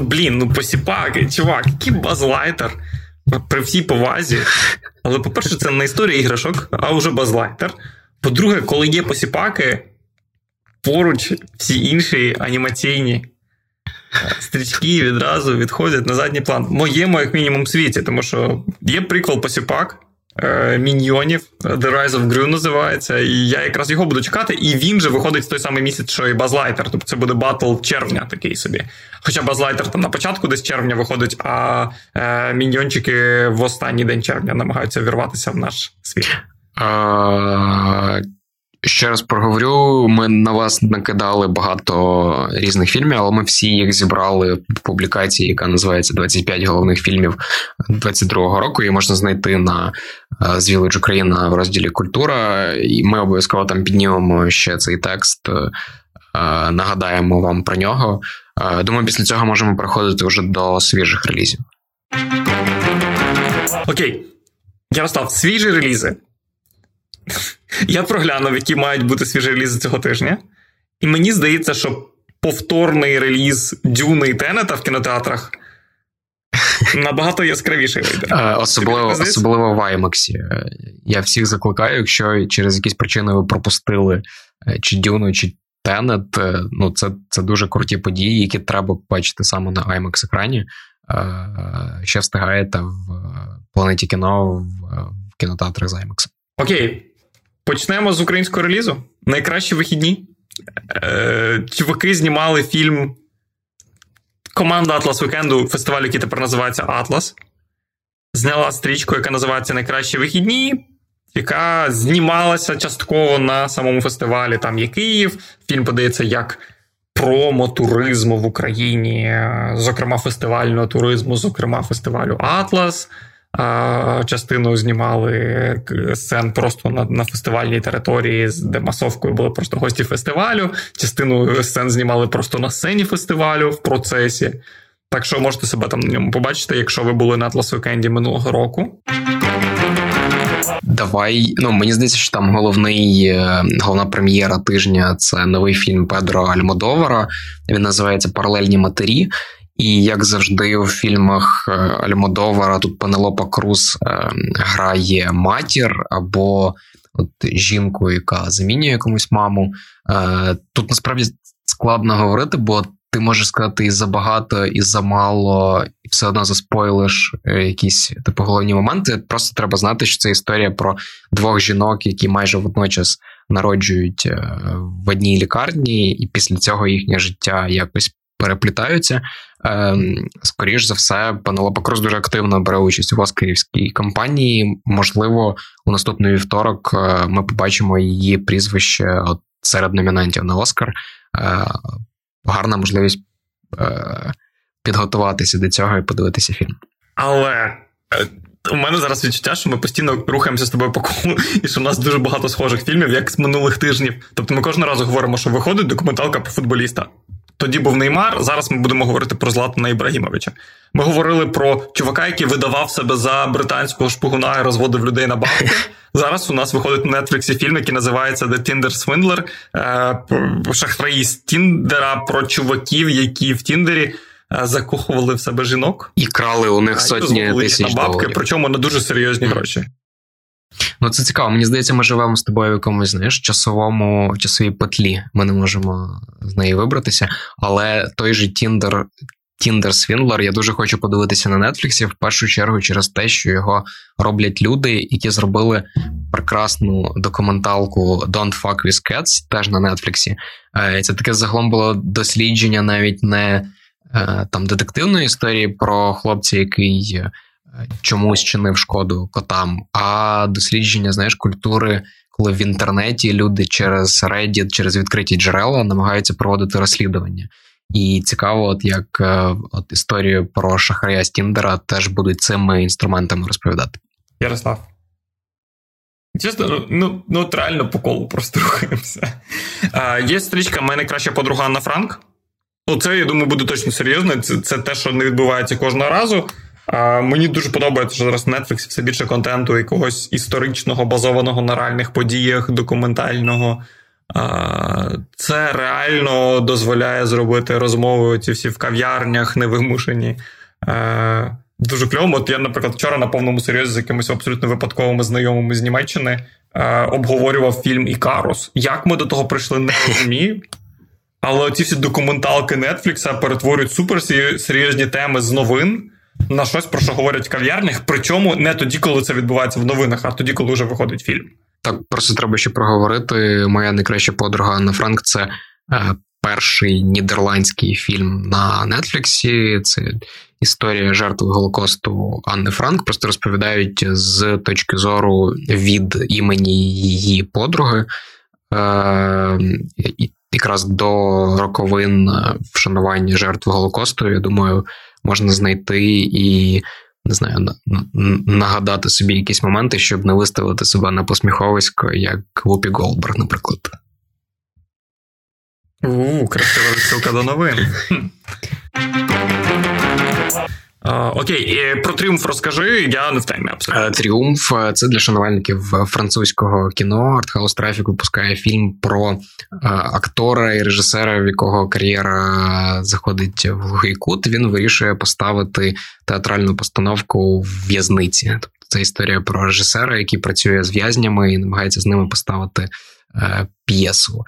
посіпаки, чувак, який базлайтер при всій повазі. Але, по-перше, це не історія іграшок, а вже базлайтер. По-друге, коли є посіпаки, поруч всі інші анімаційні стрічки відразу відходять на задній план. В моєму, як мінімум, світі, тому що є приквел посіпак, «Міньйонів», «The Rise of Gru» називається, і я якраз його буду чекати, і він же виходить в той самий місяць, що і Базлайтер, тобто це буде батл червня такий собі. Хоча Базлайтер там на початку десь червня виходить, а «Міньйончики» в останній день червня намагаються вірватися в наш світ. Ще раз проговорю, ми на вас накидали багато різних фільмів, але ми всі їх зібрали в публікації, яка називається «25 головних фільмів 2022 року». Її можна знайти на The Village Україна в розділі «Культура». І ми обов'язково там піднімемо ще цей текст, нагадаємо вам про нього. Думаю, після цього можемо переходити вже до свіжих релізів. Окей. Ярослав, свіжі релізи. Я проглянув, які мають бути свіжі релізи цього тижня. І мені здається, що повторний реліз Дюни і Тенета в кінотеатрах набагато яскравіший вийде. Особливо в IMAX. Я всіх закликаю, якщо через якісь причини ви пропустили чи Дюну, чи Тенет, ну, це дуже круті події, які треба бачити саме на IMAX-екрані. Ще встигаєте в Планеті кіно, в кінотеатрах з IMAX. Окей. Почнемо з українського релізу. Найкращі вихідні. Чуваки знімали фільм команда «Атлас Вікенду», фестиваль, який тепер називається «Атлас». Зняла стрічку, яка називається «Найкращі вихідні», яка знімалася частково на самому фестивалі. Там є Київ. Фільм подається як промо туризму в Україні, зокрема фестивального туризму, зокрема фестивалю «Атлас». Частину знімали сцен просто на фестивальній території, де масовкою були просто гості фестивалю. Частину сцен знімали просто на сцені фестивалю в процесі. Так що можете себе там на ньому побачити, якщо ви були на Атлас Вікенді минулого року. Давай, ну мені здається, що там головна прем'єра тижня – це новий фільм Педро Альмодовара. Він називається «Паралельні матері». І, як завжди, у фільмах Альмодовара тут Пенелопа Круз грає матір або жінку, яка замінює якомусь маму. Тут, насправді, складно говорити, бо ти можеш сказати і забагато, і замало, і все одно заспойлиш якісь типу головні моменти. Просто треба знати, що це історія про двох жінок, які майже водночас народжують в одній лікарні, і після цього їхнє життя якось переплітаються. Скоріш за все, Пенелопа Круз дуже активно бере участь у оскарівській кампанії. Можливо, у наступний вівторок ми побачимо її прізвище серед номінантів на Оскар. Гарна можливість підготуватися до цього і подивитися фільм. Але у мене зараз відчуття, що ми постійно рухаємося з тобою по колу, і що в нас дуже багато схожих фільмів, як з минулих тижнів. Тобто ми кожного разу говоримо, що виходить документалка про футболіста. Тоді був Неймар, зараз ми будемо говорити про Златана Ібрагімовича. Ми говорили про чувака, який видавав себе за британського шпигуна і розводив людей на бабки. Зараз у нас виходить на Нетфліксі фільм, який називається «The Tinder Swindler», шахраї з Тіндера, про чуваків, які в Тіндері закохували в себе жінок. І крали у них сотні тисяч на бабки, причому на дуже серйозні гроші. Ну, це цікаво. Мені здається, ми живемо з тобою в якомусь, знаєш, часовій петлі. Ми не можемо з неї вибратися. Але той же Тіндер-свіндлер я дуже хочу подивитися на Нетфліксі, в першу чергу через те, що його роблять люди, які зробили прекрасну документалку «Don't fuck with cats», теж на Нетфліксі. Це таке загалом було дослідження навіть не там детективної історії про хлопця, який чомусь чинив шкоду котам, а дослідження, знаєш, культури, коли в інтернеті люди через Reddit, через відкриті джерела намагаються проводити розслідування. І цікаво, як історію про шахрая з Тіндера теж будуть цими інструментами розповідати. Ярослав, чесно, ну реально по колу просто рухаємося. Є стрічка «Моя найкраща подруга Анна Франк». Ну, це, я думаю, буде точно серйозно. Це те, що не відбувається кожного разу. Мені дуже подобається, що зараз на Netflix все більше контенту якогось історичного, базованого на реальних подіях, документального. Це реально дозволяє зробити розмови ці всі в кав'ярнях, невимушені. Дуже кльово. От я, наприклад, вчора на повному серйозі з якимись абсолютно випадковими знайомими з Німеччини обговорював фільм «Ікарус». Як ми до того прийшли, не розумію. Але ці всі документалки Нетфлікса перетворюють суперсерйозні теми з новин на щось, про що говорять в кав'ярнях, причому не тоді, коли це відбувається в новинах, а тоді, коли вже виходить фільм. Так, просто треба ще проговорити. «Моя найкраща подруга Анна Франк» – це перший нідерландський фільм на Нетфліксі. Це історія жертви Голокосту Анни Франк. Просто розповідають з точки зору від імені її подруги. Якраз до роковин вшанування жертв Голокосту, я думаю, можна знайти і, не знаю, нагадати собі якісь моменти, щоб не виставити себе на посміховисько, як Вупі Голдберг, наприклад. Красива відсилка до новин. Окей, про «Тріумф» розкажи, я не в темі абсолютно. «Тріумф» – це для шанувальників французького кіно. Артхаус Трафік випускає фільм про актора і режисера, в якого кар'єра заходить в глухий кут. Він вирішує поставити театральну постановку в в'язниці. Тобто це історія про режисера, який працює з в'язнями і намагається з ними поставити п'єсу.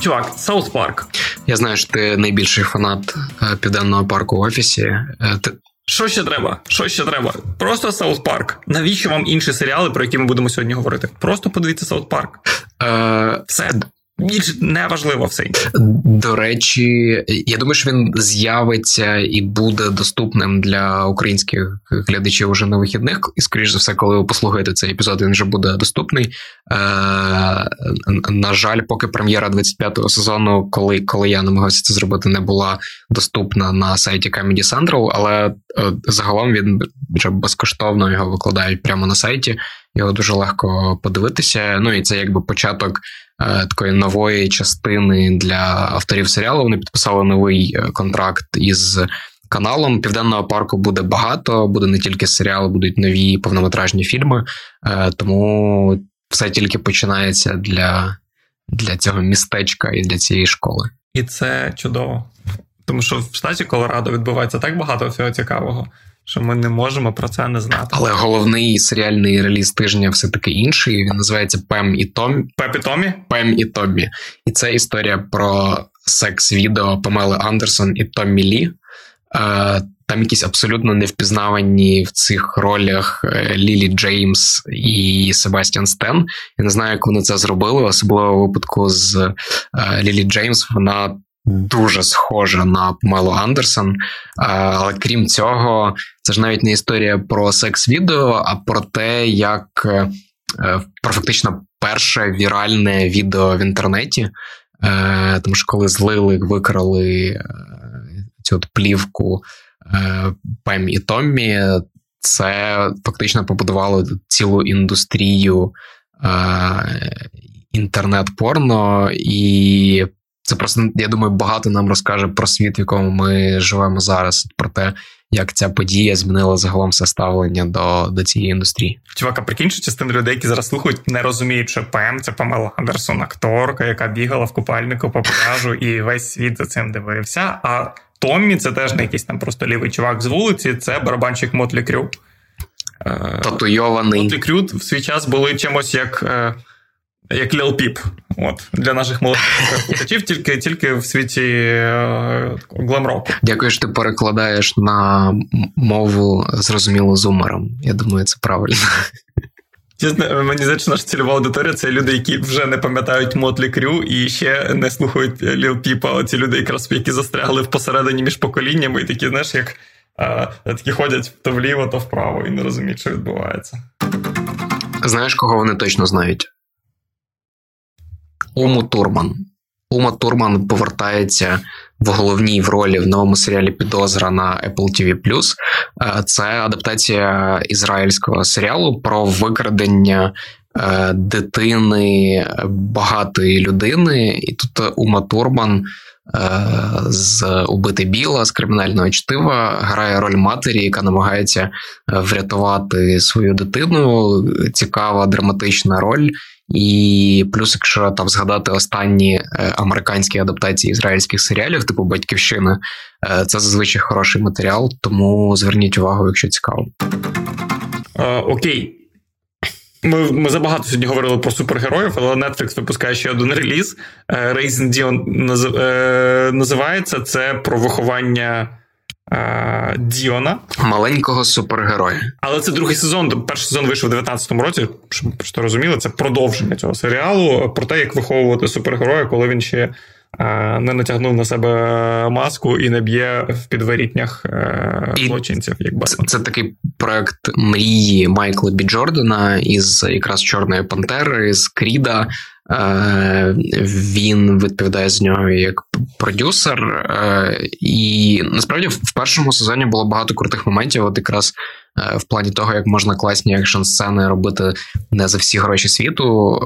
Чувак, South Park. Я знаю, що ти найбільший фанат Південного парку в офісі. Що ще треба? Що ще треба? Просто South Park. Навіщо вам інші серіали, про які ми будемо сьогодні говорити? Просто подивіться South Park. Все. Більш неважливо все інше. До речі, я думаю, що він з'явиться і буде доступним для українських глядачів уже на вихідних. І, скоріш за все, коли ви послухаєте цей епізод, він вже буде доступний. На жаль, поки прем'єра 25-го сезону, коли я намагався це зробити, не була доступна на сайті Comedy Central, але загалом він вже безкоштовно його викладають прямо на сайті. Його дуже легко подивитися. Ну і це якби початок такої нової частини для авторів серіалу. Вони підписали новий контракт із каналом. Південного парку буде багато, буде не тільки серіали, будуть нові повнометражні фільми. Тому все тільки починається для цього містечка і для цієї школи. І це чудово. Тому що в штаті Колорадо відбувається так багато всього цікавого, що ми не можемо про це не знати. Але головний серіальний реліз тижня все-таки інший. Він називається «Пем і Томі». «Пеп і Томі»? «Пем і Томі». І це історія про секс-відео Памели Андерсон і Томмі Лі. Там якісь абсолютно невпізнавані в цих ролях Лілі Джеймс і Себастьян Стен. Я не знаю, як вони це зробили, особливо у випадку з Лілі Джеймс. Вона дуже схожа на Памелу Андерсон, але крім цього, це ж навіть не історія про секс-відео, а про те, як про фактично перше віральне відео в інтернеті, тому що коли злили, викрали цю от плівку Пем і Томмі, це фактично побудувало цілу індустрію інтернет-порно і це просто, я думаю, багато нам розкаже про світ, в якому ми живемо зараз, про те, як ця подія змінила загалом все ставлення до цієї індустрії. Чувака, прикинь, що частина людей, які зараз слухають, не розуміють, що ПМ – це Памела Андерсон, акторка, яка бігала в купальнику по пляжу і весь світ за цим дивився. А Томмі – це теж не якийсь там просто лівий чувак з вулиці, це барабанщик Мотлі Крю. Татуйований. Мотлі Крю в свій час були чимось як Ліл Піп. От, для наших молодих читачів, тільки в світі глам-року. Дякую, що ти перекладаєш на мову зрозуміло зумером. Я думаю, це правильно. Чесно, мені здається, наша цільова аудиторія – це люди, які вже не пам'ятають Мотлі Крю і ще не слухають Ліл Піпа. Оці люди, якраз, які застрягли посередині між поколіннями і такі, знаєш, як такі ходять то вліво, то вправо і не розуміють, що відбувається. Знаєш, кого вони точно знають? Ума Турман повертається в головній ролі в новому серіалі «Підозра» на Apple TV+. Це адаптація ізраїльського серіалу про викрадення дитини багатої людини. І тут Ума Турман з «Убити Біла», з «Кримінального чтива» грає роль матері, яка намагається врятувати свою дитину. Цікава, драматична роль. І плюс, якщо там згадати останні американські адаптації ізраїльських серіалів, типу «Батьківщина», це зазвичай хороший матеріал, тому зверніть увагу, якщо цікаво. Окей. Ми забагато сьогодні говорили про супергероїв, але Netflix випускає ще один реліз. «Raising Dion» називається. Це про виховання Діона. Маленького супергероя. Але це другий сезон. Перший сезон вийшов у 19-му році. Щоб просто розуміли, це продовження цього серіалу про те, як виховувати супергероя, коли він ще не натягнув на себе маску і не б'є в підворітнях злочинців. Це такий проект мрії Майкла Бі Джордана із якраз «Чорної Пантери», з «Кріда». Він відповідає за нього як продюсер. І насправді в першому сезоні було багато крутих моментів. От якраз в плані того, як можна класні екшн-сцени робити не за всі гроші світу.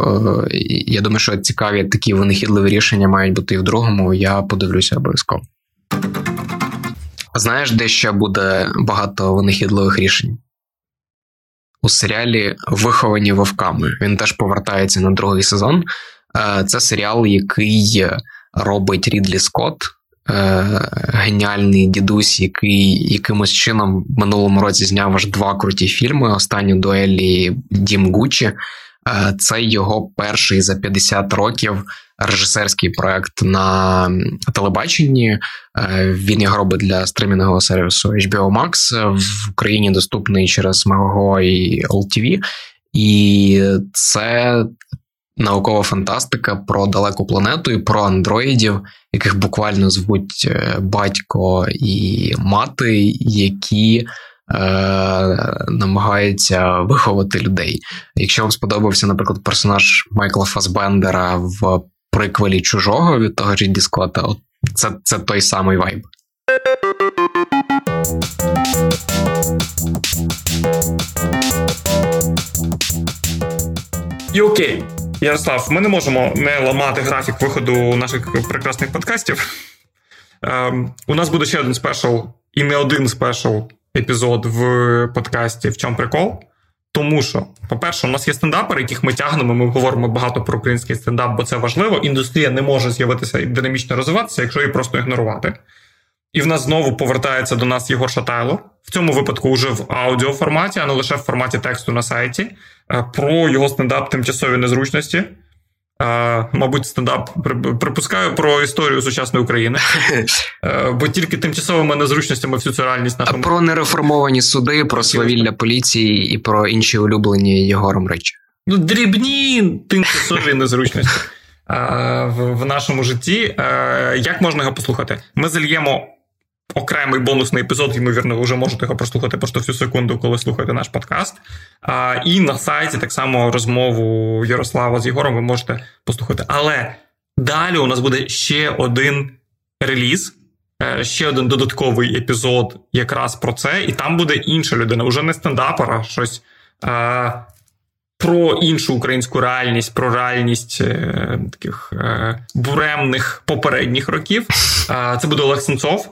Я думаю, що цікаві такі винахідливі рішення мають бути і в другому. Я подивлюся обов'язково. Знаєш, де ще буде багато винахідливих рішень? У серіалі «Виховані вовками». Він теж повертається на другий сезон. Це серіал, який робить Рідлі Скотт, геніальний дідусь, який якимось чином в минулому році зняв аж 2 круті фільми. Останню «Дуелі Дім Гуччі». Це його перший за 50 років режисерський проект на телебаченні. Він його робить для стримінгового сервісу HBO Max. В Україні доступний через Мегого і LTV. І це наукова фантастика про далеку планету і про андроїдів, яких буквально звуть батько і мати, які намагаються виховати людей. Якщо вам сподобався, наприклад, персонаж Майкла Фасбендера в приквелі «Чужого» від того ж Рідлі Скотта, це той самий вайб. І окей, Ярослав, ми не можемо не ламати графік виходу наших прекрасних подкастів. У нас буде ще один спешл, і не один спешл епізод в подкасті «В чому прикол?». Тому що, по-перше, у нас є стендапери, яких ми тягнемо, ми говоримо багато про український стендап, бо це важливо. Індустрія не може з'явитися і динамічно розвиватися, якщо її просто ігнорувати. І в нас знову повертається до нас Єгор Шатайло. В цьому випадку вже в аудіоформаті, а не лише в форматі тексту на сайті. Про його стендап «Тимчасові незручності». Мабуть, стендап, припускаю, про історію сучасної України. Бо тільки тимчасовими незручностями всю цю реальність нашому... Про нереформовані суди, про свавілля поліції і про інші улюблені Єгором речі. Ну, дрібні тимчасові незручності в нашому житті. Як можна його послухати? Ми зальємо окремий бонусний епізод, ймовірно, ви вже можете його прослухати просто всю секунду, коли слухаєте наш подкаст. І на сайті так само розмову Ярослава з Єгором ви можете послухати. Але далі у нас буде ще один реліз, ще один додатковий епізод якраз про це, і там буде інша людина, уже не стендапер, а щось про іншу українську реальність, про реальність таких буремних попередніх років. Це буде Олег Сенцов.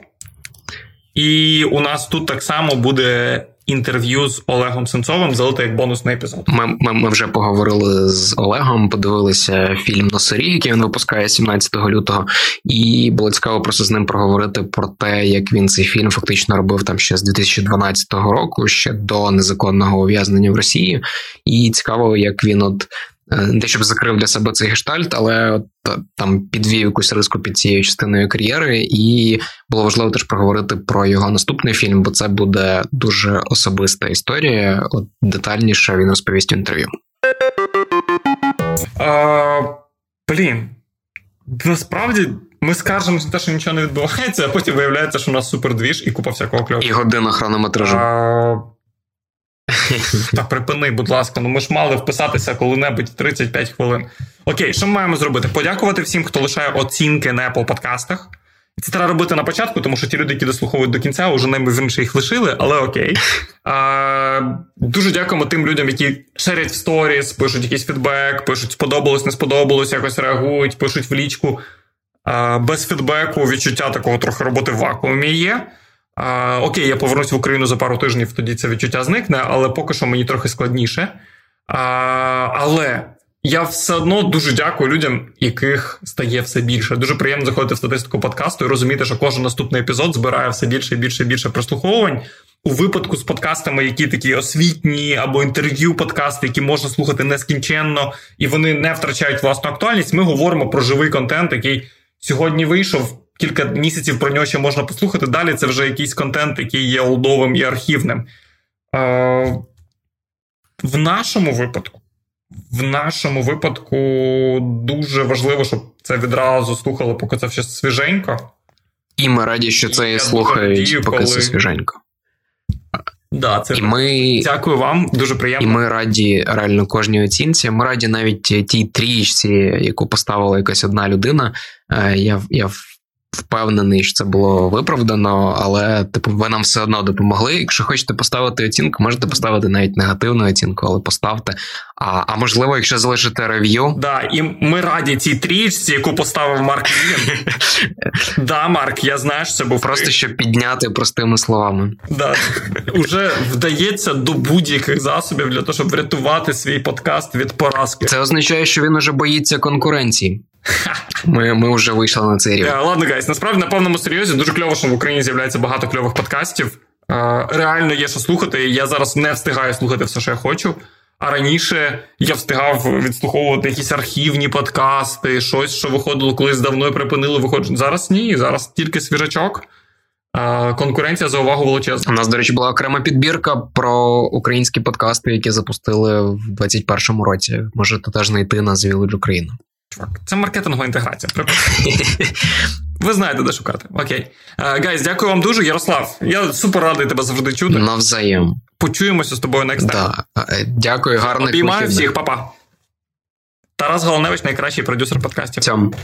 І у нас тут так само буде інтерв'ю з Олегом Сенцовим, залити як бонусний епізод. Ми вже поговорили з Олегом, подивилися фільм «Носоріг», який він випускає 17 лютого, і було цікаво просто з ним проговорити про те, як він цей фільм фактично робив там ще з 2012 року, ще до незаконного ув'язнення в Росії. І цікаво, як він от не те, щоб закрив для себе цей гештальт, але от там підвів якусь риску під цією частиною кар'єри, і було важливо теж проговорити про його наступний фільм, бо це буде дуже особиста історія, от детальніше він розповість в інтерв'ю. Насправді ми скаржимося на те, що нічого не відбувається, а потім виявляється, що у нас супердвіж і купа всякого кльову. І година хронометражу. Та припини, будь ласка, ну ми ж мали вписатися коли-небудь 35 хвилин. Окей, що ми маємо зробити? Подякувати всім, хто лишає оцінки на Apple подкастах. Це треба робити на початку, тому що ті люди, які дослуховують до кінця, вже наймовірніше їх лишили, але окей. Дуже дякуємо тим людям, які шерять в сторіс, пишуть якийсь фідбек, пишуть сподобалось, не сподобалось, якось реагують, пишуть в лічку. Без фідбеку відчуття такого трохи роботи в вакуумі є. Окей, я повернусь в Україну за пару тижнів, тоді це відчуття зникне, але поки що мені трохи складніше. Але я все одно дуже дякую людям, яких стає все більше. Дуже приємно заходити в статистику подкасту і розуміти, що кожен наступний епізод збирає все більше і більше і більше прослуховувань. У випадку з подкастами, які такі освітні або інтерв'ю-подкасти, які можна слухати нескінченно, і вони не втрачають власну актуальність, ми говоримо про живий контент, який сьогодні вийшов. Кілька місяців про нього ще можна послухати. Далі це вже якийсь контент, який є олдовим і архівним. В нашому випадку дуже важливо, щоб це відразу слухали, поки це ще свіженько. І ми раді, що це і слухають, радію, поки це свіженько. Да, це дякую вам, дуже приємно. І ми раді реально кожній оцінці. Ми раді навіть тій трієчці, яку поставила якась одна людина. Я впевнений, що це було виправдано, але типу, ви нам все одно допомогли. Якщо хочете поставити оцінку, можете поставити навіть негативну оцінку, але поставте. А можливо, якщо залишите рев'ю... Да, і ми раді цій трічці, яку поставив Марк. Да, Марк, я знаю, що це був... Просто, щоб підняти простими словами. Да, уже вдається до будь-яких засобів для того, щоб врятувати свій подкаст від поразки. Це означає, що він уже боїться конкуренції. Ми вже вийшли на цей рівень. Ладно, гайс, насправді, на повному серйозі, дуже кльово, що в Україні з'являється багато кльових подкастів. Реально є що слухати, я зараз не встигаю слухати все, що я хочу. А раніше я встигав відслуховувати якісь архівні подкасти, щось, що виходило колись давно і припинили виходити. Зараз ні, зараз тільки свіжачок. Конкуренція за увагу величезна. У нас, до речі, була окрема підбірка про українські подкасти, які запустили в 2021 році. Можете теж знайти на Village Україна. Чувак, це маркетингова інтеграція. Ви знаєте, де шукати. Окей. Гайз, дякую вам дуже. Ярослав, я супер радий тебе завжди чути. Навзаєм. Почуємося з тобою next time. Да. Дякую, гарних вихідних. Обіймаю всіх, па-па. Тарас Голоневич, найкращий продюсер подкастів. Цьому.